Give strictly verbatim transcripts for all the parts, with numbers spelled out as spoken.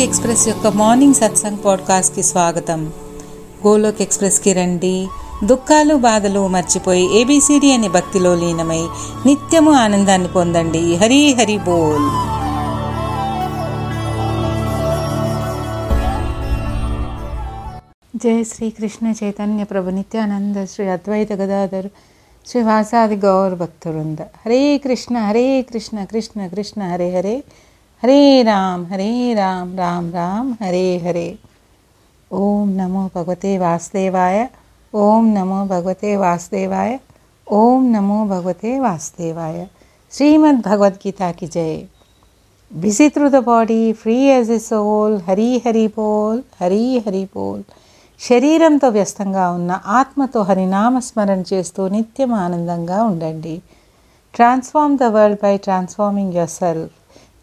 Golok express యొక్క morning satsang పాడ్కాస్ట్కి స్వాగతం. గోలోక్ ఎక్స్ప్రెస్కి రండి. దుఃఖాలు బాధలు మర్చిపోయి ఏబిసిడి అనే భక్తిలో లీనమై నిత్యము ఆనందాన్ని పొందండి. హరి హరి బోల్. జయ శ్రీకృష్ణ చైతన్య ప్రభు నిత్యానంద శ్రీ అద్వైత గదాధరు శ్రీ వాసాది గౌర భక్తువృంద. హరే కృష్ణ హరే కృష్ణ కృష్ణ కృష్ణ హరే హరే, హరే రామ్ హరే రామ్ రామ్ రామ్ హరే హరే. ఓం నమో భగవతే వాసుదేవాయ, ఓం నమో భగవతే వాసుదేవాయ, ఓం నమో భగవతే వాసుదేవాయ. శ్రీమద్ భగవద్గీతకి జయ. Busy through the body, free as a soul. Hari Hari బోల్, హరి హరి బోల్. శరీరంతో వ్యస్తంగా ఉన్న ఆత్మతో హరినామస్మరణ చేస్తూ నిత్యం ఆనందంగా ఉండండి. Transform the world by transforming your self.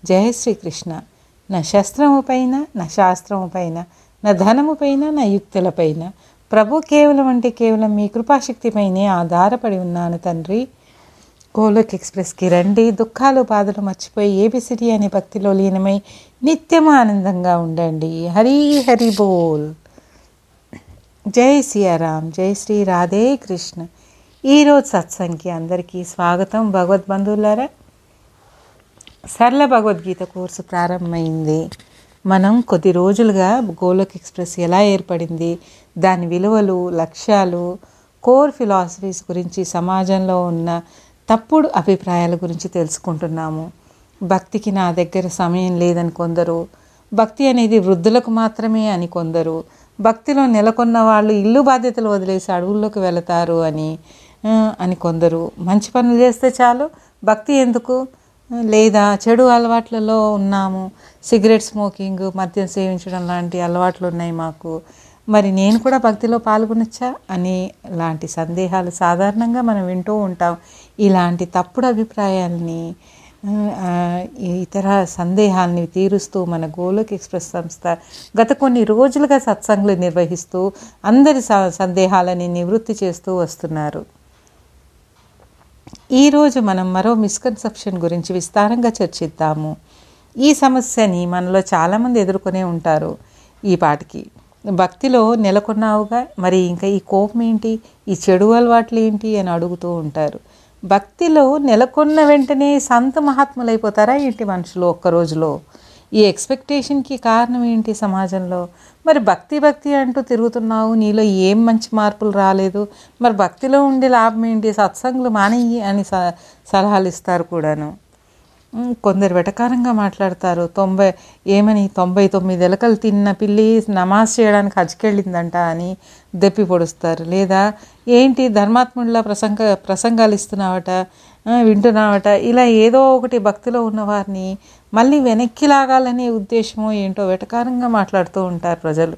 జయ శ్రీకృష్ణ. నా శస్త్రము పైన, నా శాస్త్రము పైన, నా ధనము పైన, నా యుక్తులపైన ప్రభు కేవలం అంటే కేవలం మీ కృపాశక్తిపైనే ఆధారపడి ఉన్నాను తండ్రి. గోలోక్ ఎక్స్ప్రెస్కి రండి. దుఃఖాలు బాధలు మర్చిపోయి ఏబిసిడి అనే భక్తిలో లీనమై నిత్యం ఆనందంగా ఉండండి. హరి హరి బోల్. జై సియారాం. జై శ్రీ రాధే కృష్ణ. ఈరోజు సత్సంగ్కి అందరికీ స్వాగతం. భగవద్బంధువులారా, సరళ భగవద్గీత కోర్సు ప్రారంభమైంది. మనం కొద్ది రోజులుగా గోలోక్ ఎక్స్ప్రెస్ ఎలా ఏర్పడింది, దాని విలువలు, లక్ష్యాలు, కోర్ ఫిలాసఫీస్ గురించి, సమాజంలో ఉన్న తప్పుడు అభిప్రాయాల గురించి తెలుసుకుంటున్నాము. భక్తికి నా దగ్గర సమయం లేదని కొందరు, భక్తి అనేది వృద్ధులకు మాత్రమే అని కొందరు, భక్తిలో నెలకొన్న వాళ్ళు ఇల్లు బాధ్యతలు వదిలేసి అడవుల్లోకి వెళతారు అని అని కొందరు, మంచి పనులు చేస్తే చాలు భక్తి ఎందుకు, లేదా చెడు అలవాట్లలో ఉన్నాము, సిగరెట్ స్మోకింగ్, మద్యం సేవించడం లాంటి అలవాట్లు ఉన్నాయి మాకు, మరి నేను కూడా భక్తిలో పాల్గొనొచ్చా అని లాంటి సందేహాలు సాధారణంగా మనం వింటూ ఉంటాం. ఇలాంటి తప్పుడు అభిప్రాయాల్ని, ఇతర సందేహాల్ని తీరుస్తూ మన గోలోక్ ఎక్స్ప్రెస్ సంస్థ గత కొన్ని రోజులుగా సత్సంగులు నిర్వహిస్తూ అందరి సందేహాలని నివృత్తి చేస్తూ వస్తున్నారు. ఈరోజు మనం మరో మిస్కన్సెప్షన్ గురించి విస్తారంగా చర్చిద్దాము. ఈ సమస్యని మనలో చాలామంది ఎదుర్కొనే ఉంటారు. ఈ పాటికి భక్తిలో నెలకొన్నావుగా, మరి ఇంకా ఈ కోపం ఏంటి, ఈ చెడు అలవాట్లు ఏంటి అని అడుగుతూ ఉంటారు. భక్తిలో నెలకొన్న వెంటనే సంత మహాత్ములైపోతారా ఏంటి మనుషులు ఒక్కరోజులో? ఈ ఎక్స్పెక్టేషన్కి కారణం ఏంటి సమాజంలో? మరి భక్తి భక్తి అంటూ తిరుగుతున్నావు, నీలో ఏం మంచి మార్పులు రాలేదు, మరి భక్తిలో ఉండే లాభం ఏంటి, సత్సంగులు మానేయి అని స సలహాలు ఇస్తారు కూడాను. కొందరు వెటకారంగా మాట్లాడతారు. తొంభై ఏమని తొంభై తొమ్మిది ఎలకలు తిన్న పిల్లి నమాజ్ చేయడానికి హజ్కెళ్ళిందంట అని దెప్పి పొడుస్తారు. లేదా ఏంటి ధర్మాత్ముడిలా ప్రసంగ ప్రసంగాలు ఇస్తున్నావట, వింటున్నావట, ఇలా ఏదో ఒకటి భక్తిలో ఉన్నవారిని మళ్ళీ వెనక్కి లాగాలనే ఉద్దేశమో ఏంటో వెటకారంగా మాట్లాడుతూ ఉంటారు ప్రజలు.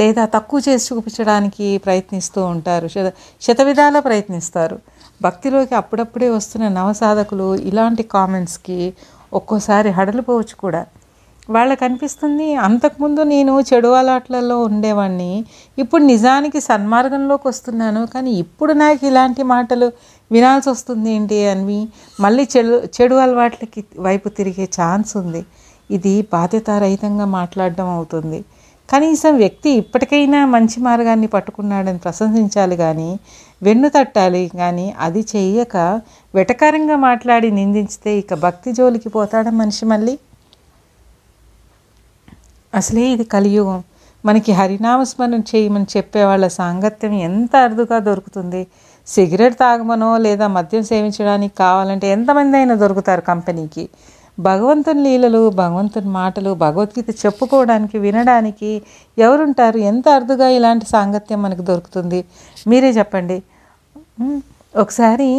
లేదా తక్కువ చేసి చూపించడానికి ప్రయత్నిస్తూ ఉంటారు, శత శతవిధాలా ప్రయత్నిస్తారు. భక్తిలోకి అప్పుడప్పుడే వస్తున్న నవసాధకులు ఇలాంటి కామెంట్స్కి ఒక్కోసారి హడలిపోవచ్చు కూడా. వాళ్ళకు అనిపిస్తుంది, అంతకుముందు నేను చెడు అలవాట్లలో ఉండేవాడిని, ఇప్పుడు నిజానికి సన్మార్గంలోకి వస్తున్నాను, కానీ ఇప్పుడు నాకు ఇలాంటి మాటలు వినాల్సి వస్తుంది ఏంటి అని మళ్ళీ చెడు చెడు అలవాట్లకి వైపు తిరిగే ఛాన్స్ ఉంది. ఇది బాధ్యతారహితంగా మాట్లాడడం అవుతుంది. కనీసం వ్యక్తి ఇప్పటికైనా మంచి మార్గాన్ని పట్టుకున్నాడని ప్రశంసించాలి కానీ, వెన్ను తట్టాలి కానీ, అది చెయ్యక వెటకారంగా మాట్లాడి నిందిస్తే ఇక భక్తి జోలికి పోతాడా మనిషి మళ్ళీ? అసలే ఇది కలియుగం. మనకి హరినామస్మరణ చేయమని చెప్పేవాళ్ళ సాంగత్యం ఎంత అరుదుగా దొరుకుతుంది. సిగరెట్ తాగమనో లేదా మద్యం సేవించడానికి కావాలంటే ఎంతమంది అయినా దొరుకుతారు కంపెనీకి. భగవంతుని లీలలు, భగవంతుని మాటలు, భగవద్గీత చెప్పుకోవడానికి, వినడానికి ఎవరుంటారు? ఎంత అరుదుగా ఇలాంటి సాంగత్యం మనకు దొరుకుతుంది. మీరే చెప్పండి. ఒకసారి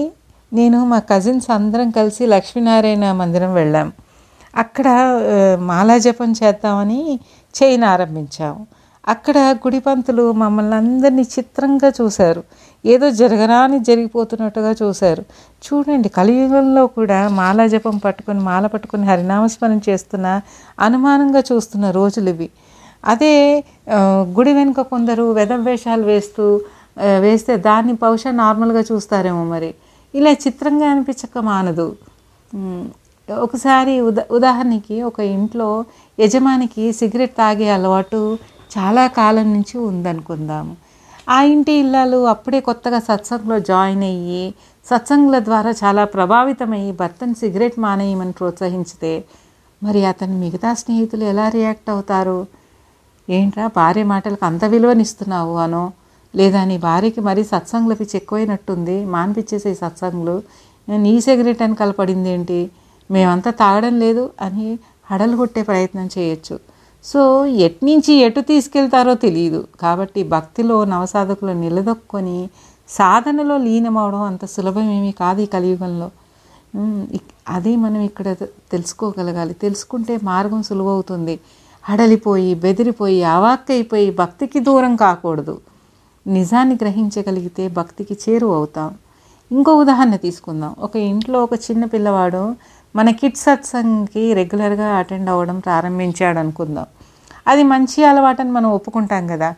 నేను మా కజిన్స్ అందరం కలిసి లక్ష్మీనారాయణ మందిరం వెళ్ళాం. అక్కడ మాలా జపం చేద్దామని చైన్ ఆరంభించాము. అక్కడ గుడిపంతులు మమ్మల్ని అందరినీ చిత్రంగా చూశారు, ఏదో జరగరాని జరిగిపోతున్నట్టుగా చూశారు. చూడండి, కలియుగంలో కూడా మాలా జపం పట్టుకొని, మాల పట్టుకొని హరినామస్మరణ చేస్తున్న అనుమానంగా చూస్తున్న రోజులు ఇవి. అదే గుడి వెనుక కొందరు వెదవేషాలు వేస్తూ వేస్తే దాన్ని బహుశా నార్మల్గా చూస్తారేమో. మరి ఇలా చిత్రంగా అనిపించక మానదు. ఒకసారి ఉదా ఉదాహరణకి ఒక ఇంట్లో యజమానికి సిగరెట్ తాగే అలవాటు చాలా కాలం నుంచి ఉందనుకుందాము. ఆ ఇంటి ఇల్లాలు అప్పుడే కొత్తగా సత్సంగంలో జాయిన్ అయ్యి సత్సంగుల ద్వారా చాలా ప్రభావితమయ్యి భర్తను సిగరెట్ మానేయమని ప్రోత్సహించితే మరి అతని మిగతా స్నేహితులు ఎలా రియాక్ట్ అవుతారు? ఏంట్రా భార్య మాటలకు అంత విలువనిస్తున్నావు అనో, లేదా నీ భార్యకి మరీ సత్సంగుల పిచ్చి ఎక్కువైనట్టుంది, మానిపించేసే సత్సంగులు, నీ సిగరెట్ అని కలపడింది ఏంటి, మేమంతా తాగడం లేదు అని హడలు కొట్టే ప్రయత్నం చేయొచ్చు. సో ఎట్నుంచి ఎటు తీసుకెళ్తారో తెలియదు. కాబట్టి భక్తిలో నవసాధకులు నిలదొక్కొని సాధనలో లీనమవడం అంత సులభమేమీ కాదు ఈ కలియుగంలో. అదే మనం ఇక్కడ తెలుసుకోగలగాలి. తెలుసుకుంటే మార్గం సులువవుతుంది. హడలిపోయి, బెదిరిపోయి, అవాక్కైపోయి భక్తికి దూరం కాకూడదు. నిజాన్ని గ్రహించగలిగితే భక్తికి చేరువవుతాం. ఇంకో ఉదాహరణ తీసుకుందాం. ఒక ఇంట్లో ఒక చిన్న పిల్లవాడు మన కిడ్స్ సత్సంగ్కి రెగ్యులర్గా అటెండ్ అవ్వడం ప్రారంభించాడు అనుకుందాం. అది మంచి అలవాటని మనం ఒప్పుకుంటాం కదా.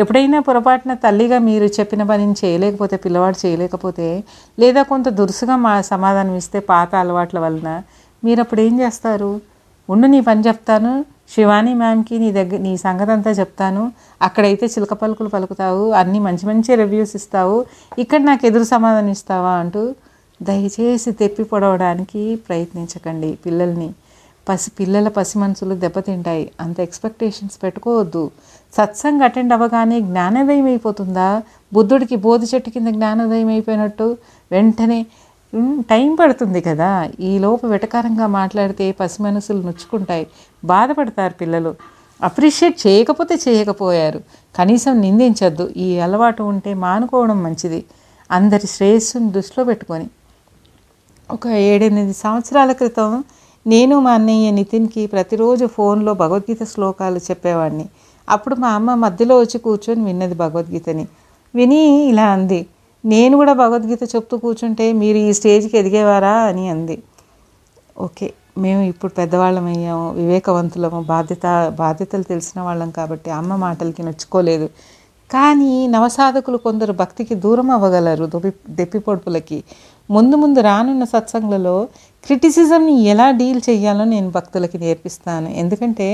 ఎప్పుడైనా పొరపాటున తల్లిగా మీరు చెప్పిన పనిని చేయలేకపోతే, పిల్లవాడు చేయలేకపోతే, లేదా కొంత దురుసుగా మా సమాధానం ఇస్తే పాత అలవాట్ల వలన, మీరు అప్పుడు ఏం చేస్తారు? ఉండు నీ పని చెప్తాను, శివాని మ్యామ్కి నీ దగ్గర నీ సంగతి అంతా చెప్తాను, అక్కడైతే చిలక పలుకులు పలుకుతావు, అన్నీ మంచి మంచి రివ్యూస్ ఇస్తావు, ఇక్కడ నాకు ఎదురు సమాధానం ఇస్తావా అంటూ దయచేసి తెప్పి పొడవడానికి ప్రయత్నించకండి. పిల్లల్ని పసి పిల్లల పసి మనసులు దెబ్బతింటాయి. అంత ఎక్స్పెక్టేషన్స్ పెట్టుకోవద్దు. సత్సంగ్ అటెండ్ అవ్వగానే జ్ఞానోదయం అయిపోతుందా? బుద్ధుడికి బోధి చెట్టు కింద జ్ఞానోదయం అయిపోయినట్టు వెంటనే టైం పడుతుంది కదా. ఈలోపు వెటకారంగా మాట్లాడితే పసి మనసులు నొచ్చుకుంటాయి, బాధపడతారు పిల్లలు. అప్రిషియేట్ చేయకపోతే చేయకపోయారు, కనీసం నిందించద్దు. ఈ అలవాటు ఉంటే మానుకోవడం మంచిది, అందరి శ్రేయస్సును దృష్టిలో పెట్టుకొని. ఒక ఏడెనిమిది సంవత్సరాల క్రితం నేను మా అన్నయ్య నితిన్కి ప్రతిరోజు ఫోన్లో భగవద్గీత శ్లోకాలు చెప్పేవాడిని. అప్పుడు మా అమ్మ మధ్యలో వచ్చి కూర్చొని విన్నది భగవద్గీతని. విని ఇలా అంది, నేను కూడా భగవద్గీత చెప్తూ కూర్చుంటే మీరు ఈ స్టేజ్కి ఎదిగేవారా అని అంది. ఓకే, మేము ఇప్పుడు పెద్దవాళ్ళమయ్యాము, వివేకవంతులము, బాధ్యత బాధ్యతలు తెలిసిన వాళ్ళం కాబట్టి అమ్మ మాటలకి నొచ్చుకోలేదు. కానీ నవసాధకులు కొందరు భక్తికి దూరం అవ్వగలరు దొప్పి దెప్పిపొడుపులకి. ముందు ముందు రానున్న సత్సంగులలో క్రిటిసిజంని ఎలా డీల్ చేయాలో నేను భక్తులకి నేర్పిస్తాను. ఎందుకంటే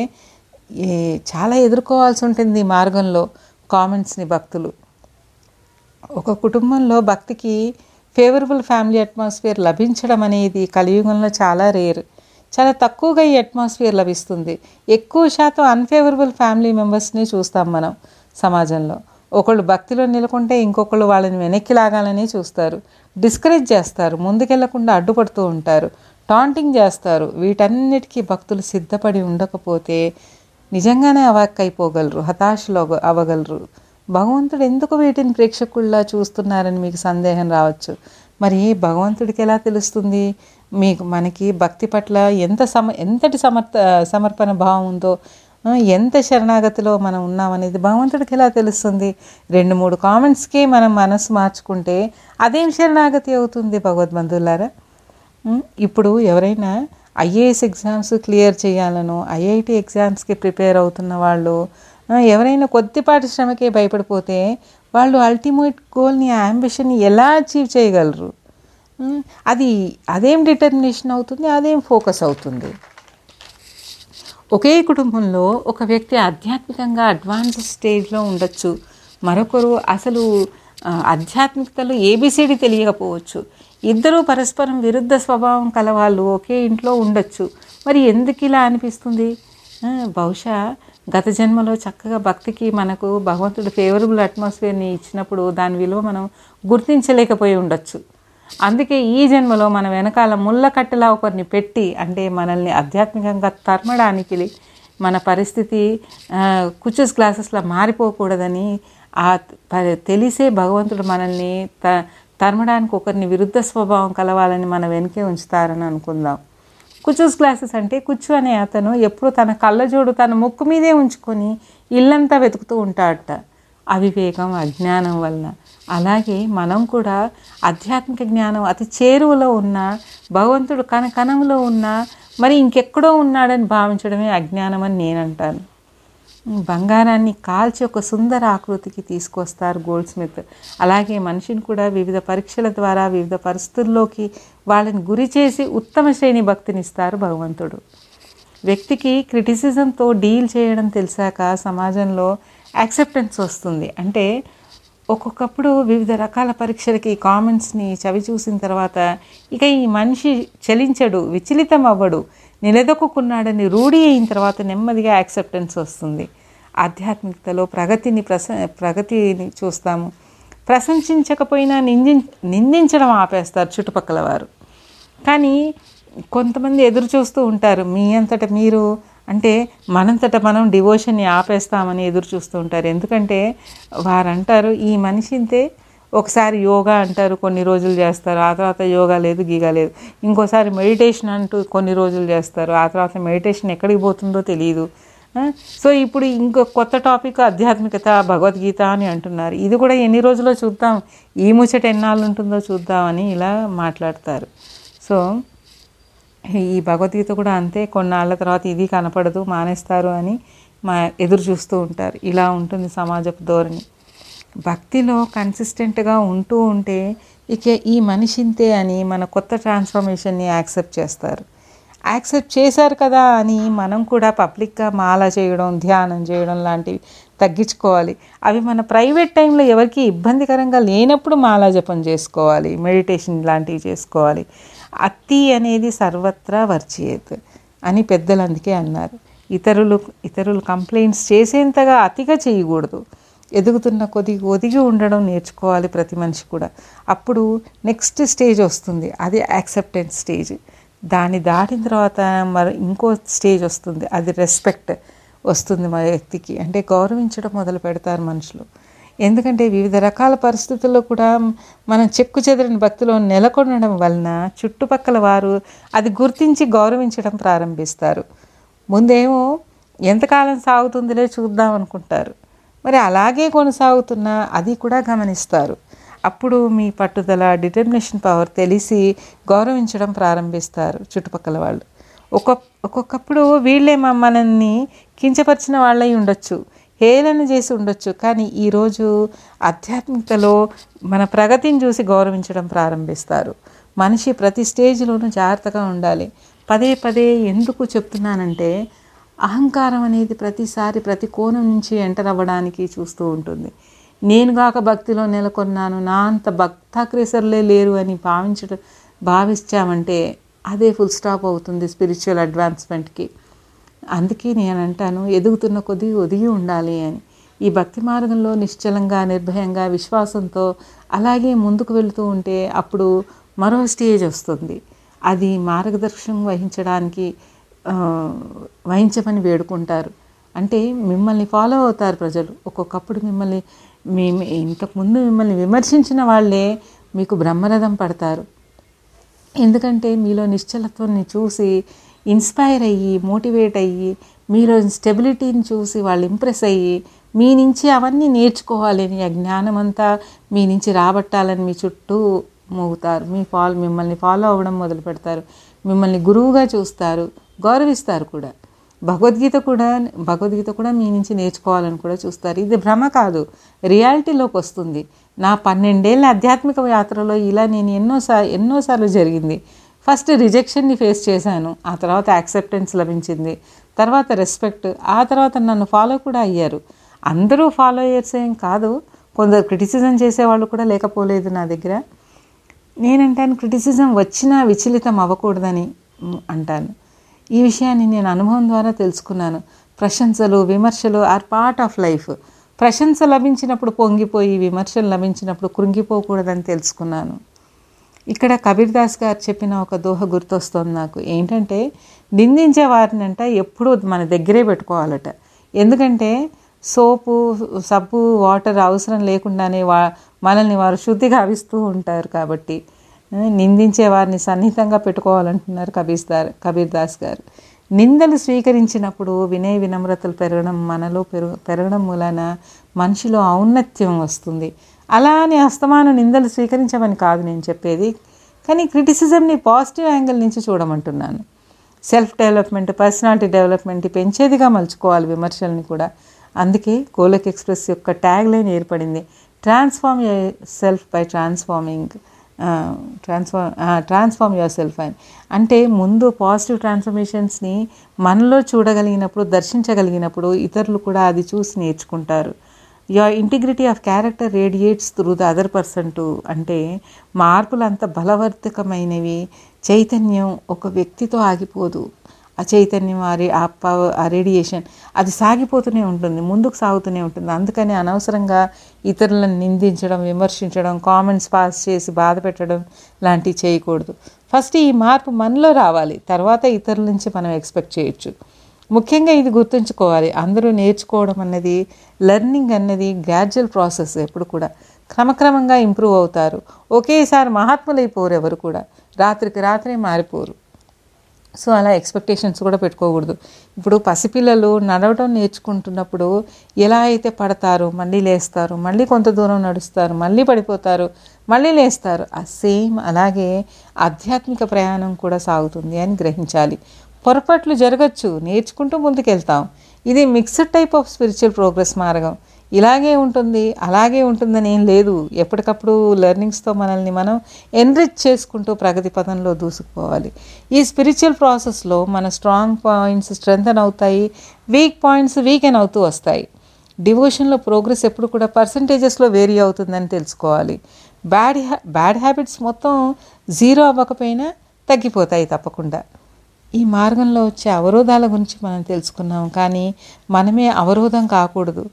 చాలా ఎదుర్కోవాల్సి ఉంటుంది ఈ మార్గంలో కామెంట్స్ని భక్తులు. ఒక కుటుంబంలో భక్తికి ఫేవరబుల్ ఫ్యామిలీ అట్మాస్ఫియర్ లభించడం అనేది కలియుగంలో చాలా రేర్. చాలా తక్కువగా ఈ అట్మాస్ఫియర్ లభిస్తుంది. ఎక్కువ శాతం అన్ఫేవరబుల్ ఫ్యామిలీ మెంబర్స్ని చూస్తాం మనం సమాజంలో. ఒకళ్ళు భక్తిలో నిలకుంటే ఇంకొకళ్ళు వాళ్ళని వెనక్కి లాగాలనే చూస్తారు, డిస్కరేజ్ చేస్తారు, ముందుకెళ్లకుండా అడ్డుపడుతూ ఉంటారు, టాంటింగ్ చేస్తారు. వీటన్నిటికీ భక్తులు సిద్ధపడి ఉండకపోతే నిజంగానే అవాక్కైపోగలరు, హతాశలో అవ్వగలరు. భగవంతుడు ఎందుకు వీటిని ప్రేక్షకుల్లా చూస్తున్నారని మీకు సందేహం రావచ్చు. మరి భగవంతుడికి ఎలా తెలుస్తుంది మీకు మనకి భక్తి పట్ల ఎంత సమ ఎంతటి సమర్థ సమర్పణ భావం ఉందో, ఎంత శరణాగతిలో మనం ఉన్నామనేది భగవంతుడికి ఎలా తెలుస్తుంది? రెండు మూడు కామెంట్స్కే మనం మనసు మార్చుకుంటే అదేం శరణాగతి అవుతుంది భగవద్బంధువులారా? ఇప్పుడు ఎవరైనా ఐఏఎస్ ఎగ్జామ్స్ క్లియర్ చేయాలను, ఐఐటి ఎగ్జామ్స్కి ప్రిపేర్ అవుతున్న వాళ్ళు ఎవరైనా కొద్దిపాటి శ్రమకే భయపడిపోతే వాళ్ళు అల్టిమేట్ గోల్ని, ఆంబిషన్ని ఎలా అచీవ్ చేయగలరు? అది అదేం డిటర్మినేషన్ అవుతుంది, అదేం ఫోకస్ అవుతుంది? ఒకే కుటుంబంలో ఒక వ్యక్తి ఆధ్యాత్మికంగా అడ్వాన్స్ స్టేజ్లో ఉండొచ్చు, మరొకరు అసలు ఆధ్యాత్మికతలో ఏబిసిడి తెలియకపోవచ్చు, ఇద్దరూ పరస్పరం విరుద్ధ స్వభావం కలవాళ్ళు ఒకే ఇంట్లో ఉండొచ్చు. మరి ఎందుకు ఇలా అనిపిస్తుంది? బహుశా గత జన్మలో చక్కగా భక్తికి మనకు భగవంతుడు ఫేవరబుల్ అట్మాస్ఫియర్ని ఇచ్చినప్పుడు దాని విలువ మనం గుర్తించలేకపోయి ఉండొచ్చు. అందుకే ఈ జన్మలో మన వెనకాల ముళ్ళ కట్టలా ఒకరిని పెట్టి, అంటే మనల్ని ఆధ్యాత్మికంగా తరమడానికి, మన పరిస్థితి కుచెస్ క్లాసెస్లా మారిపోకూడదని ఆ తెలిసే భగవంతుడు మనల్ని త తరమడానికి ఒకరిని విరుద్ధ స్వభావం కలవాలని మన వెనకే ఉంచుతారని అనుకుందాం. కుచెస్ క్లాసెస్ అంటే కుచ్చు అనే అతను ఎప్పుడూ తన కళ్ళజోడు తన ముక్కు మీదే ఉంచుకొని ఇల్లంతా వెతుకుతూ ఉంటాడట, అవివేకం, అజ్ఞానం వలన. అలాగే మనం కూడా ఆధ్యాత్మిక జ్ఞానం అతి చేరువలో ఉన్న, భగవంతుడు కణ కణంలో ఉన్న, మరి ఇంకెక్కడో ఉన్నాడని భావించడమే అజ్ఞానం అని నేనంటాను. బంగారాన్ని కాల్చి ఒక సుందర ఆకృతికి తీసుకొస్తారు గోల్డ్ స్మిత్. అలాగే మనిషిని కూడా వివిధ పరీక్షల ద్వారా వివిధ పరిస్థితుల్లోకి వాళ్ళని గురి చేసి ఉత్తమ శ్రేణి భక్తినిస్తారు భగవంతుడు. వ్యక్తికి క్రిటిసిజంతో డీల్ చేయడం తెలిసాక సమాజంలో యాక్సెప్టెన్స్ వస్తుంది. అంటే ఒక్కొక్కప్పుడు వివిధ రకాల పరీక్షలకి కామెంట్స్ని చవి చూసిన తర్వాత ఇక ఈ మనిషి చలించడు, విచలితం అవ్వడు, నిలదొక్కున్నాడని రూఢి అయిన తర్వాత నెమ్మదిగా యాక్సెప్టెన్స్ వస్తుంది. ఆధ్యాత్మికతలో ప్రగతిని ప్రశ ప్రగతిని చూస్తాము. ప్రశంసించకపోయినా నింది నిందించడం ఆపేస్తారు చుట్టుపక్కల వారు. కానీ కొంతమంది ఎదురు చూస్తూ ఉంటారు, మీ అంతటా మీరు అంటే మనంతట మనం డివోషన్ని ఆపేస్తామని ఎదురు చూస్తూ ఉంటారు. ఎందుకంటే వారంటారు ఈ మనిషి ఇంతే, ఒకసారి యోగా అంటారు కొన్ని రోజులు చేస్తారు, ఆ తర్వాత యోగా లేదు గీగా లేదు, ఇంకోసారి మెడిటేషన్ అంటూ కొన్ని రోజులు చేస్తారు, ఆ తర్వాత మెడిటేషన్ ఎక్కడికి పోతుందో తెలియదు. సో ఇప్పుడు ఇంకో కొత్త టాపిక్ ఆధ్యాత్మికత భగవద్గీత అని అంటున్నారు, ఇది కూడా ఎన్ని రోజుల్లో చూద్దాం, ఈ ముచ్చట ఎన్నాళ్ళు ఉంటుందో చూద్దామని ఇలా మాట్లాడతారు. సో ఈ భగవద్గీత కూడా అంతే, కొన్నాళ్ళ తర్వాత ఇది కనపడదు మానేస్తారు అని మా ఎదురు చూస్తూ ఉంటారు. ఇలా ఉంటుంది సమాజపు ధోరణి. భక్తిలో కన్సిస్టెంట్గా ఉంటూ ఉంటే ఇక ఈ మనిషింతే అని మన కొత్త ట్రాన్స్ఫర్మేషన్ని యాక్సెప్ట్ చేస్తారు. యాక్సెప్ట్ చేశారు కదా అని మనం కూడా పబ్లిక్గా మాల చేయడం, ధ్యానం చేయడం లాంటివి తగ్గించుకోవాలి. అవి మన ప్రైవేట్ టైంలో ఎవరికి ఇబ్బందికరంగా లేనప్పుడు మాల జపం చేసుకోవాలి, మెడిటేషన్ లాంటివి చేసుకోవాలి. అతి అనేది సర్వత్రా వర్జియేత్ అని పెద్దలు అందుకే అన్నారు. ఇతరులు ఇతరులు కంప్లైంట్స్ చేసేంతగా అతిగా చేయకూడదు. ఎదుగుతున్న కొద్ది ఒదిగి ఉండడం నేర్చుకోవాలి ప్రతి మనిషి కూడా. అప్పుడు నెక్స్ట్ స్టేజ్ వస్తుంది, అది యాక్సెప్టెన్స్ స్టేజ్. దాన్ని దాటిన తర్వాత మరి ఇంకో స్టేజ్ వస్తుంది, అది రెస్పెక్ట్ వస్తుంది మా వ్యక్తికి. అంటే గౌరవించడం మొదలు పెడతారు మనుషులు. ఎందుకంటే వివిధ రకాల పరిస్థితుల్లో కూడా మనం చెక్కు చెదరని భక్తిలో నెలకొనడం వలన చుట్టుపక్కల వారు అది గుర్తించి గౌరవించడం ప్రారంభిస్తారు. ముందేమో ఎంతకాలం సాగుతుందిలే చూద్దాం అనుకుంటారు, మరి అలాగే కొనసాగుతున్నా అది కూడా గమనిస్తారు. అప్పుడు మీ పట్టుదల, డిటర్మినేషన్ పవర్ తెలిసి గౌరవించడం ప్రారంభిస్తారు చుట్టుపక్కల వాళ్ళు. ఒక్కొక్క ఒక్కొక్కప్పుడు వీళ్ళే మమ్మల్ని కించపరిచిన వాళ్ళై ఉండొచ్చు, హేళన చేసి ఉండొచ్చు, కానీ ఈరోజు ఆధ్యాత్మికతలో మన ప్రగతిని చూసి గౌరవించడం ప్రారంభిస్తారు. మనిషి ప్రతి స్టేజ్లోనూ జాగ్రత్తగా ఉండాలి. పదే పదే ఎందుకు చెప్తున్నానంటే అహంకారం అనేది ప్రతిసారి ప్రతి కోణం నుంచి ఎంటర్ అవ్వడానికి చూస్తూ ఉంటుంది. నేనుగాక భక్తిలో నెలకొన్నాను, నా అంత భక్తాగ్రేసర్లే లేరు అని భావించడం భావించామంటే అదే ఫుల్ స్టాప్ అవుతుంది స్పిరిచువల్ అడ్వాన్స్మెంట్కి. అందుకే నేను అంటాను ఎదుగుతున్న కొద్దీ ఒదిగి ఉండాలి అని. ఈ భక్తి మార్గంలో నిశ్చలంగా, నిర్భయంగా, విశ్వాసంతో అలాగే ముందుకు వెళుతూ ఉంటే అప్పుడు మరో స్టేజ్ వస్తుంది, అది మార్గదర్శనం వహించడానికి వహించమని వేడుకుంటారు. అంటే మిమ్మల్ని ఫాలో అవుతారు ప్రజలు. ఒక్కొక్కప్పుడు మిమ్మల్ని మేము ఇంతకుముందు మిమ్మల్ని విమర్శించిన వాళ్ళే మీకు బ్రహ్మరథం పడతారు. ఎందుకంటే మీలో నిశ్చలత్వాన్ని చూసి ఇన్స్పైర్ అయ్యి, మోటివేట్ అయ్యి, మీలో స్టెబిలిటీని చూసి వాళ్ళు ఇంప్రెస్ అయ్యి మీ నుంచి అవన్నీ నేర్చుకోవాలని, ఆ జ్ఞానం అంతా మీ నుంచి రాబట్టాలని మీ చుట్టూ మోగుతారు. మీ ఫాలో మిమ్మల్ని ఫాలో అవ్వడం మొదలు పెడతారు, మిమ్మల్ని గురువుగా చూస్తారు, గౌరవిస్తారు కూడా. భగవద్గీత కూడా భగవద్గీత కూడా మీ నుంచి నేర్చుకోవాలని కూడా చూస్తారు. ఇది భ్రమ కాదు, రియాలిటీలోకి వస్తుంది. నా పన్నెండేళ్ళ ఆధ్యాత్మిక యాత్రలో ఇలా నేను ఎన్నోసార్లు ఎన్నోసార్లు జరిగింది. ఫస్ట్ రిజెక్షన్ని ఫేస్ చేశాను, ఆ తర్వాత యాక్సెప్టెన్స్ లభించింది, తర్వాత రెస్పెక్ట్, ఆ తర్వాత నన్ను ఫాలో కూడా అయ్యారు. అందరూ ఫాలో అయ్యర్స్ ఏం కాదు, కొందరు క్రిటిసిజం చేసేవాళ్ళు కూడా లేకపోలేదు నా దగ్గర. నేనంటాను క్రిటిసిజం వచ్చినా విచలితం అవ్వకూడదని అంటాను. ఈ విషయాన్ని నేను అనుభవం ద్వారా తెలుసుకున్నాను. ప్రశంసలు, విమర్శలు ఆర్ పార్ట్ ఆఫ్ లైఫ్. ప్రశంస లభించినప్పుడు పొంగిపోయి, విమర్శలు లభించినప్పుడు కృంగిపోకూడదని తెలుసుకున్నాను. ఇక్కడ కబీర్ దాస్ గారు చెప్పిన ఒక దోహ గుర్తొస్తుంది నాకు. ఏంటంటే నిందించే వారినంట ఎప్పుడూ మన దగ్గరే పెట్టుకోవాలట. ఎందుకంటే సోపు, సబ్బు, వాటర్ అవసరం లేకుండానే వా మనల్ని వారు శుద్ధి గావిస్తూ ఉంటారు. కాబట్టి నిందించే వారిని సన్నిహితంగా పెట్టుకోవాలంటున్నారు కబీర్ దాస్ కబీర్ దాస్ గారు. నిందలు స్వీకరించినప్పుడు వినయ వినమ్రతలు పెరగడం మనలో పెరుగు పెరగడం మూలాన మనిషిలో ఔన్నత్యం వస్తుంది. అలా అని అస్తమానం నిందలు స్వీకరించమని కాదు నేను చెప్పేది, కానీ క్రిటిసిజంని పాజిటివ్ యాంగిల్ నుంచి చూడమంటున్నాను. సెల్ఫ్ డెవలప్మెంట్, పర్సనాలిటీ డెవలప్మెంట్ పెంచేదిగా మలుచుకోవాలి విమర్శల్ని కూడా. అందుకే గోలోక్ ఎక్స్ప్రెస్ యొక్క ట్యాగ్ లైన్ ఏర్పడింది, transform your self by transforming transform transform your self అని. అంటే ముందు పాజిటివ్ ట్రాన్స్ఫర్మేషన్స్ని మనలో చూడగలిగినప్పుడు, దర్శించగలిగినప్పుడు ఇతరులు కూడా అది చూసి నేర్చుకుంటారు. Your integrity of character radiates through the other person to. అంటే మార్పులు అంత బలవర్ధకమైనవి, చైతన్యం ఒక వ్యక్తితో ఆగిపోదు. ఆ చైతన్యం ఆరే ఆ పవ ఆ రేడియేషన్ అది సాగిపోతూనే ఉంటుంది, ముందుకు సాగుతూనే ఉంటుంది. అందుకని అనవసరంగా ఇతరులను నిందించడం, విమర్శించడం, కామెంట్స్ పాస్ చేసి బాధ పెట్టడం లాంటివి చేయకూడదు. ఫస్ట్ ఈ మార్పు మనలో రావాలి, తర్వాత ఇతరుల నుంచి మనం ఎక్స్పెక్ట్ చేయొచ్చు. ముఖ్యంగా ఇది గుర్తుంచుకోవాలి, అందరూ నేర్చుకోవడం అన్నది, లెర్నింగ్ అన్నది గ్రాడ్యువల్ ప్రాసెస్. ఎప్పుడు కూడా క్రమక్రమంగా ఇంప్రూవ్ అవుతారు. ఒకేసారి మహాత్ములైపోరు, ఎవరు కూడా రాత్రికి రాత్రే మారిపోరు. సో అలా ఎక్స్పెక్టేషన్స్ కూడా పెట్టుకోకూడదు. ఇప్పుడు పసిపిల్లలు నడవడం నేర్చుకుంటున్నప్పుడు ఎలా అయితే పడతారు, మళ్ళీ లేస్తారు, మళ్ళీ కొంత దూరం నడుస్తారు, మళ్ళీ పడిపోతారు, మళ్ళీ లేస్తారు, ఆ సేమ్ అలాగే ఆధ్యాత్మిక ప్రయాణం కూడా సాగుతుంది అని గ్రహించాలి. పొరపాట్లు జరగచ్చు, నేర్చుకుంటూ ముందుకెళ్తాం. ఇది mixed type of spiritual progress మార్గం. ఇలాగే ఉంటుంది, అలాగే ఉంటుందని ఏం లేదు. ఎప్పటికప్పుడు లెర్నింగ్స్తో మనల్ని మనం ఎన్రిచ్ చేసుకుంటూ ప్రగతి పథంలో దూసుకుపోవాలి. ఈ స్పిరిచువల్ ప్రాసెస్లో మన స్ట్రాంగ్ పాయింట్స్ స్ట్రెంథన్ అవుతాయి, వీక్ పాయింట్స్ వీకెన్ అవుతూ వస్తాయి. డివోషన్లో ప్రోగ్రెస్ ఎప్పుడు కూడా పర్సంటేజెస్లో వేరీ అవుతుందని తెలుసుకోవాలి. బ్యాడ్ హ్యా బ్యాడ్ హ్యాబిట్స్ మొత్తం జీరో అవ్వకపోయినా తగ్గిపోతాయి తప్పకుండా. ఈ మార్గంలో వచ్చే అవరోధాల గురించి మనం తెలుసుకున్నాం, కానీ మనమే అవరోధం కాకూడదు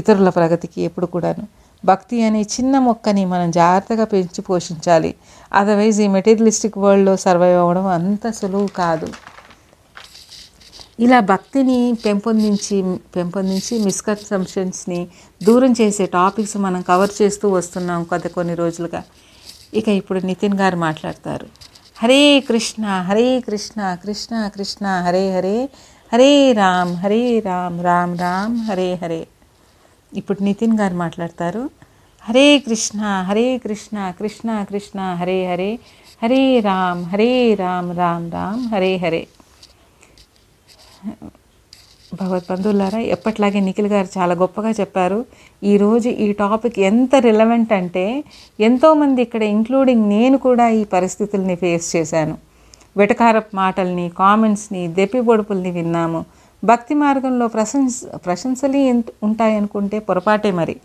ఇతరుల ప్రగతికి ఎప్పుడు కూడాను. భక్తి అనే చిన్న మొక్కని మనం జాగ్రత్తగా పెంచి పోషించాలి. అదర్వైజ్ ఈ మెటీరియలిస్టిక్ వరల్డ్లో సర్వైవ్ అవ్వడం అంత సులువు కాదు. ఇలా భక్తిని పెంపొందించి పెంపొందించి మిస్కన్సెప్షన్స్ని దూరం చేసే టాపిక్స్ మనం కవర్ చేస్తూ వస్తున్నాం గత కొన్ని రోజులుగా. ఇక ఇప్పుడు నితిన్ గారు మాట్లాడతారు. హరే కృష్ణ హరే కృష్ణ కృష్ణ కృష్ణ హరే హరే హరే రామ్ హరే రామ్ రామ్ రామ్ హరే హరే. ఇప్పుడు నితిన్ గారు మాట్లాడతారు. హరే కృష్ణ హరే కృష్ణ కృష్ణ కృష్ణ హరే హరే హరే రామ్ హరే రామ్ రామ్ రామ్ హరే హరే. భగవద్బంధువులారా, ఎప్పట్లాగే నిఖిల్ గారు చాలా గొప్పగా చెప్పారు. ఈరోజు ఈ టాపిక్ ఎంత రిలవెంట్ అంటే, ఎంతోమంది ఇక్కడ ఇంక్లూడింగ్ నేను కూడా ఈ పరిస్థితుల్ని ఫేస్ చేశాను. వెటకారపు మాటల్ని, కామెంట్స్ని, దెప్పిబొడుపుల్ని విన్నాము. భక్తి మార్గంలో ప్రశంస ప్రశంసలు ఉంటాయనుకుంటే పొరపాటే మరి.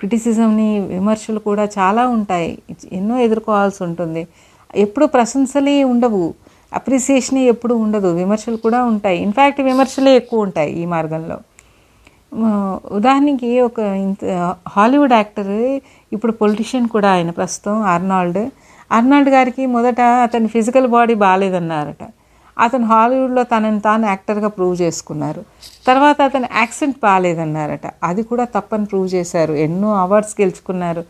క్రిటిసిజంని, విమర్శలు కూడా చాలా ఉంటాయి, ఎన్నో ఎదుర్కోవాల్సి ఉంటుంది. ఎప్పుడు ప్రశంసలే ఉండవు, అప్రిసియేషనే ఎప్పుడు ఉండదు, విమర్శలు కూడా ఉంటాయి. ఇన్ఫ్యాక్ట్ విమర్శలే ఎక్కువ ఉంటాయి ఈ మార్గంలో. ఉదాహరణకి ఒక హాలీవుడ్ యాక్టర్, ఇప్పుడు పొలిటీషియన్ కూడా ఆయన ప్రస్తుతం, ఆర్నాల్డ్ ఆర్నాల్డ్ గారికి మొదట అతని ఫిజికల్ బాడీ బాగాలేదన్నారట. అతను హాలీవుడ్లో తనని తాను యాక్టర్గా ప్రూవ్ చేసుకున్నారు. తర్వాత అతను యాక్సెంట్ బాగాలేదన్నారట, అది కూడా తప్పని ప్రూవ్ చేశారు. ఎన్నో అవార్డ్స్ గెలుచుకున్నారు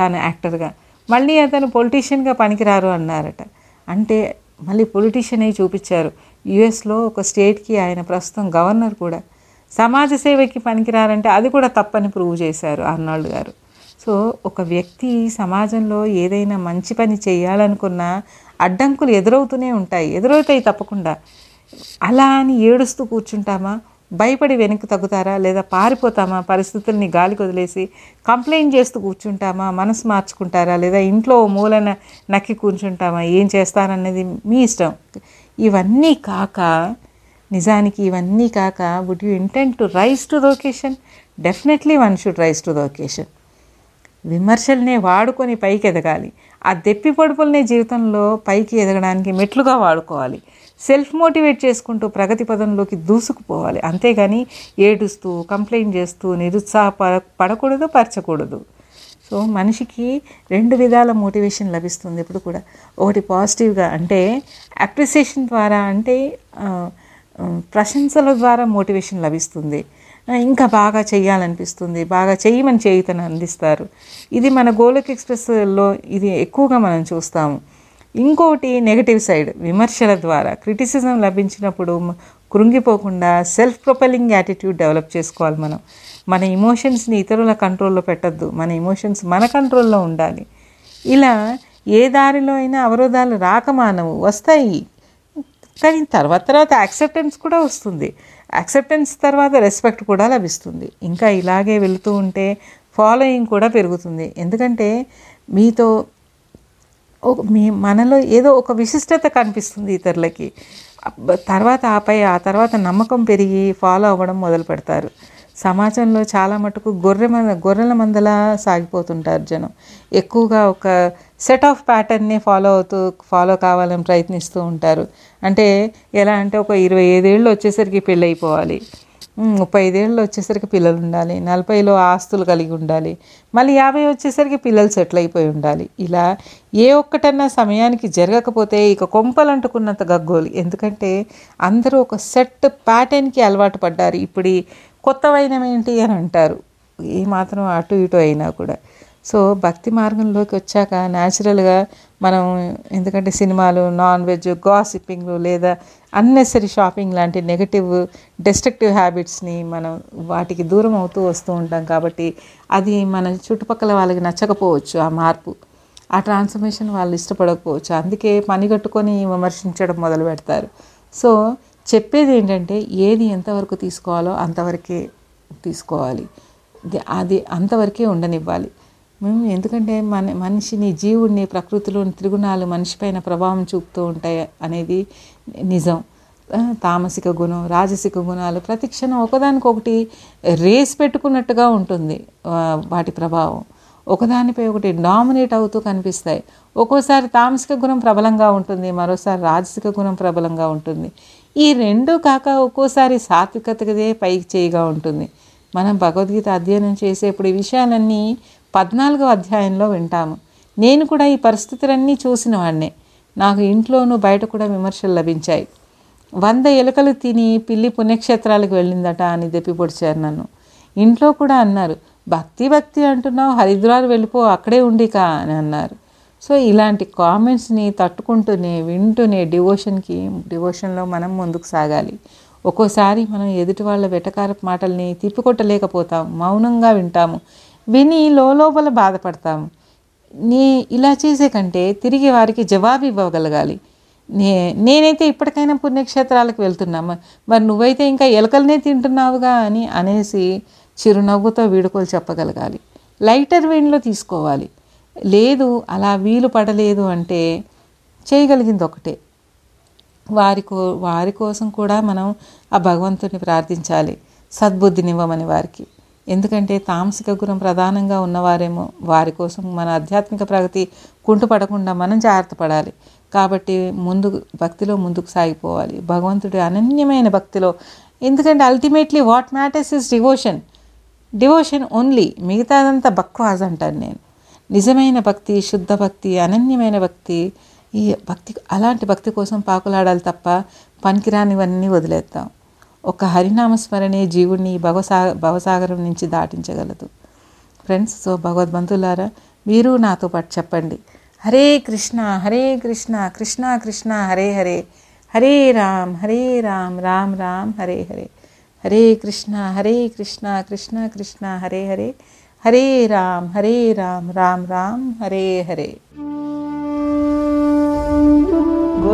తాను యాక్టర్గా. మళ్ళీ అతను పొలిటీషియన్గా పనికిరారు అన్నారట, అంటే మళ్ళీ పొలిటీషియన్ అయి చూపించారు. యుఎస్లో ఒక స్టేట్కి ఆయన ప్రస్తుతం గవర్నర్ కూడా. సమాజ సేవకి పనికిరారంటే అది కూడా తప్పని ప్రూవ్ చేశారు ఆర్నాల్డ్ గారు. సో ఒక వ్యక్తి సమాజంలో ఏదైనా మంచి పని చేయాలనుకున్నా అడ్డంకులు ఎదురవుతూనే ఉంటాయి, ఎదురవుతాయి తప్పకుండా. అలా అని ఏడుస్తూ కూర్చుంటామా, భయపడి వెనక్కి తగ్గుతారా, లేదా పారిపోతామా, పరిస్థితుల్ని గాలికి వదిలేసి కంప్లైంట్ చేస్తూ కూర్చుంటామా, మనసు మార్చుకుంటారా, లేదా ఇంట్లో మూలన నక్కి కూర్చుంటామా, ఏం చేస్తారన్నది మీ ఇష్టం. ఇవన్నీ కాక, నిజానికి ఇవన్నీ కాక, would you intend to rise to the occasion? Definitely one should rise to the occasion. విమర్శల్నే వాడుకొని పైకి ఎదగాలి. ఆ దెప్పి పొడుపులనే జీవితంలో పైకి ఎదగడానికి మెట్లుగా వాడుకోవాలి. సెల్ఫ్ మోటివేట్ చేసుకుంటూ ప్రగతి పదంలోకి దూసుకుపోవాలి. అంతేగాని ఏడుస్తూ, కంప్లైంట్ చేస్తూ నిరుత్సాహ పడకూడదు, పరచకూడదు. సో మనిషికి రెండు విధాల మోటివేషన్ లభిస్తుంది ఎప్పుడు కూడా. ఒకటి పాజిటివ్గా, అంటే అప్రిసియేషన్ ద్వారా, అంటే ప్రశంసల ద్వారా మోటివేషన్ లభిస్తుంది. ఇంకా బాగా చేయాలనిపిస్తుంది, బాగా చేయమని చేయుతని అందిస్తారు. ఇది మన గోలోక్ ఎక్స్ప్రెస్లో ఇది ఎక్కువగా మనం చూస్తాము. ఇంకోటి నెగటివ్ సైడ్, విమర్శల ద్వారా క్రిటిసిజం లభించినప్పుడు కృంగిపోకుండా సెల్ఫ్ ప్రొపెల్లింగ్ యాటిట్యూడ్ డెవలప్ చేసుకోవాలి మనం. మన ఇమోషన్స్ని ఇతరుల కంట్రోల్లో పెట్టద్దు, మన ఇమోషన్స్ మన కంట్రోల్లో ఉండాలి. ఇలా ఏ దారిలో అయినా అవరోధాలు రాకమానవు, వస్తాయి. కానీ తర్వాత తర్వాత యాక్సెప్టెన్స్ కూడా వస్తుంది. యాక్సెప్టెన్స్ తర్వాత రెస్పెక్ట్ కూడా లభిస్తుంది. ఇంకా ఇలాగే వెళుతూ ఉంటే ఫాలోయింగ్ కూడా పెరుగుతుంది. ఎందుకంటే మీతో మీ మనలో ఏదో ఒక విశిష్టత కనిపిస్తుంది ఇతరులకి. తర్వాత ఆపై ఆ తర్వాత నమ్మకం పెరిగి ఫాలో అవ్వడం మొదలు పెడతారు. సమాజంలో చాలా మటుకు గొర్రె మంద గొర్రెల మందలా సాగిపోతుంటారు జనం. ఎక్కువగా ఒక సెట్ ఆఫ్ ప్యాటర్న్నే ఫాలో అవుతూ ఫాలో కావాలని ప్రయత్నిస్తూ ఉంటారు. అంటే ఎలా అంటే ఒక ఇరవై ఐదేళ్ళు వచ్చేసరికి పెళ్ళి అయిపోవాలి, ముప్పై ఐదేళ్ళు వచ్చేసరికి పిల్లలు ఉండాలి, నలభైలో ఆస్తులు కలిగి ఉండాలి, మళ్ళీ యాభై వచ్చేసరికి పిల్లలు సెటిల్ అయిపోయి ఉండాలి. ఇలా ఏ ఒక్కటన్నా సమయానికి జరగకపోతే ఇక కొంపలు అంటుకున్నంత గగ్గోలు. ఎందుకంటే అందరూ ఒక సెట్ ప్యాటర్న్కి అలవాటు పడ్డారు. ఇప్పుడు కొత్త వైనం ఏంటి అని అంటారు, ఏమాత్రం అటు ఇటు అయినా కూడా. సో భక్తి మార్గంలోకి వచ్చాక న్యాచురల్గా మనం, ఎందుకంటే సినిమాలు, నాన్ వెజ్, గాసిప్పింగ్లు లేదా అన్నెసరీ షాపింగ్ లాంటి నెగటివ్ డెస్ట్రక్టివ్ హ్యాబిట్స్ని మనం వాటికి దూరం అవుతూ వస్తూ ఉంటాం. కాబట్టి అది మన చుట్టుపక్కల వాళ్ళకి నచ్చకపోవచ్చు, ఆ మార్పు, ఆ ట్రాన్స్ఫర్మేషన్ వాళ్ళు ఇష్టపడకపోవచ్చు. అందుకే పనిగట్టుకొని విమర్శించడం మొదలు పెడతారు. సో చెప్పేది ఏంటంటే ఏది ఎంతవరకు తీసుకోవాలో అంతవరకే తీసుకోవాలి, అది అంతవరకే ఉండనివ్వాలి. మేము ఎందుకంటే మన మనిషిని జీవుడిని ప్రకృతిలోని త్రిగుణాలు మనిషిపైన ప్రభావం చూపుతూ ఉంటాయి అనేది నిజం. తామసిక గుణం, రాజసిక గుణాలు ప్రతి క్షణం ఒకదానికొకటి రేస్ పెట్టుకున్నట్టుగా ఉంటుంది. వాటి ప్రభావం ఒకదానిపై ఒకటి డామినేట్ అవుతూ కనిపిస్తాయి. ఒక్కోసారి తామసిక గుణం ప్రబలంగా ఉంటుంది, మరోసారి రాజసిక గుణం ప్రబలంగా ఉంటుంది. ఈ రెండూ కాక ఒక్కోసారి సాత్వికతదే పైకి చేయిగా ఉంటుంది. మనం భగవద్గీత అధ్యయనం చేసేప్పుడు ఈ విషయాలన్నీ పద్నాలుగో అధ్యాయంలో వింటాము. నేను కూడా ఈ పరిస్థితులన్నీ చూసిన వాడినే. నాకు ఇంట్లోనూ బయట కూడా విమర్శలు లభించాయి. వంద ఎలుకలు తిని పిల్లి పుణ్యక్షేత్రాలకు వెళ్ళిందట అని దెప్పి పొడిచారు నన్ను. ఇంట్లో కూడా అన్నారు, భక్తి భక్తి అంటున్నావు, హరిద్వార్ వెళ్ళిపో, అక్కడే ఉండికా అని అన్నారు. సో ఇలాంటి కామెంట్స్ని తట్టుకుంటూనే వింటూనే డివోషన్కి డివోషన్లో మనం ముందుకు సాగాలి. ఒక్కోసారి మనం ఎదుటి వాళ్ళ వెటకారపు మాటల్ని తిప్పికొట్టలేకపోతాం, మౌనంగా వింటాము, విని లోపల బాధపడతాము. నీ ఇలా చేసే కంటే తిరిగి వారికి జవాబు ఇవ్వగలగాలి. నే నేనైతే ఇప్పటికైనా పుణ్యక్షేత్రాలకు వెళ్తున్నాము, మరి నువ్వైతే ఇంకా ఎలకలనే తింటున్నావుగా అని అనేసి చిరునవ్వుతో వీడుకోలు చెప్పగలగాలి. లైటర్ వెయిన్లో తీసుకోవాలి. లేదు అలా వీలు పడలేదు అంటే చేయగలిగింది ఒకటే, వారి కో వారి కోసం కూడా మనం ఆ భగవంతుని ప్రార్థించాలి, సద్బుద్ధినివ్వమని వారికి. ఎందుకంటే తామసిక గుణం ప్రధానంగా ఉన్నవారేమో, వారి కోసం మన ఆధ్యాత్మిక ప్రగతి కుంటుపడకుండా మనం జాగ్రత్త పడాలి. కాబట్టి ముందు భక్తిలో ముందుకు సాగిపోవాలి, భగవంతుడి అనన్యమైన భక్తిలో. ఎందుకంటే ultimately what matters is devotion, devotion only, మిగతాదంతా బక్వాజ్ అంటాను నేను. నిజమైన భక్తి, శుద్ధ భక్తి, అనన్యమైన భక్తి, ఈ భక్తి అలాంటి భక్తి కోసం పాకులాడాలి తప్ప పనికిరానివన్నీ వదిలేద్దాం. ఒక హరినామస్మరణే జీవుడిని భవసా భవసాగరం నుంచి దాటించగలదు. ఫ్రెండ్స్, సో భగవద్బంధులారా, మీరు నాతో పాటు చెప్పండి, హరే కృష్ణ హరే కృష్ణ కృష్ణ కృష్ణ హరే హరే, హరే రామ్ హరే రామ్ రామ్ రామ్ హరే హరే, హరే కృష్ణ హరే కృష్ణ కృష్ణ కృష్ణ హరే హరే, హరే రామ్ హరే రామ్ రామ్ రామ్ హరే హరే.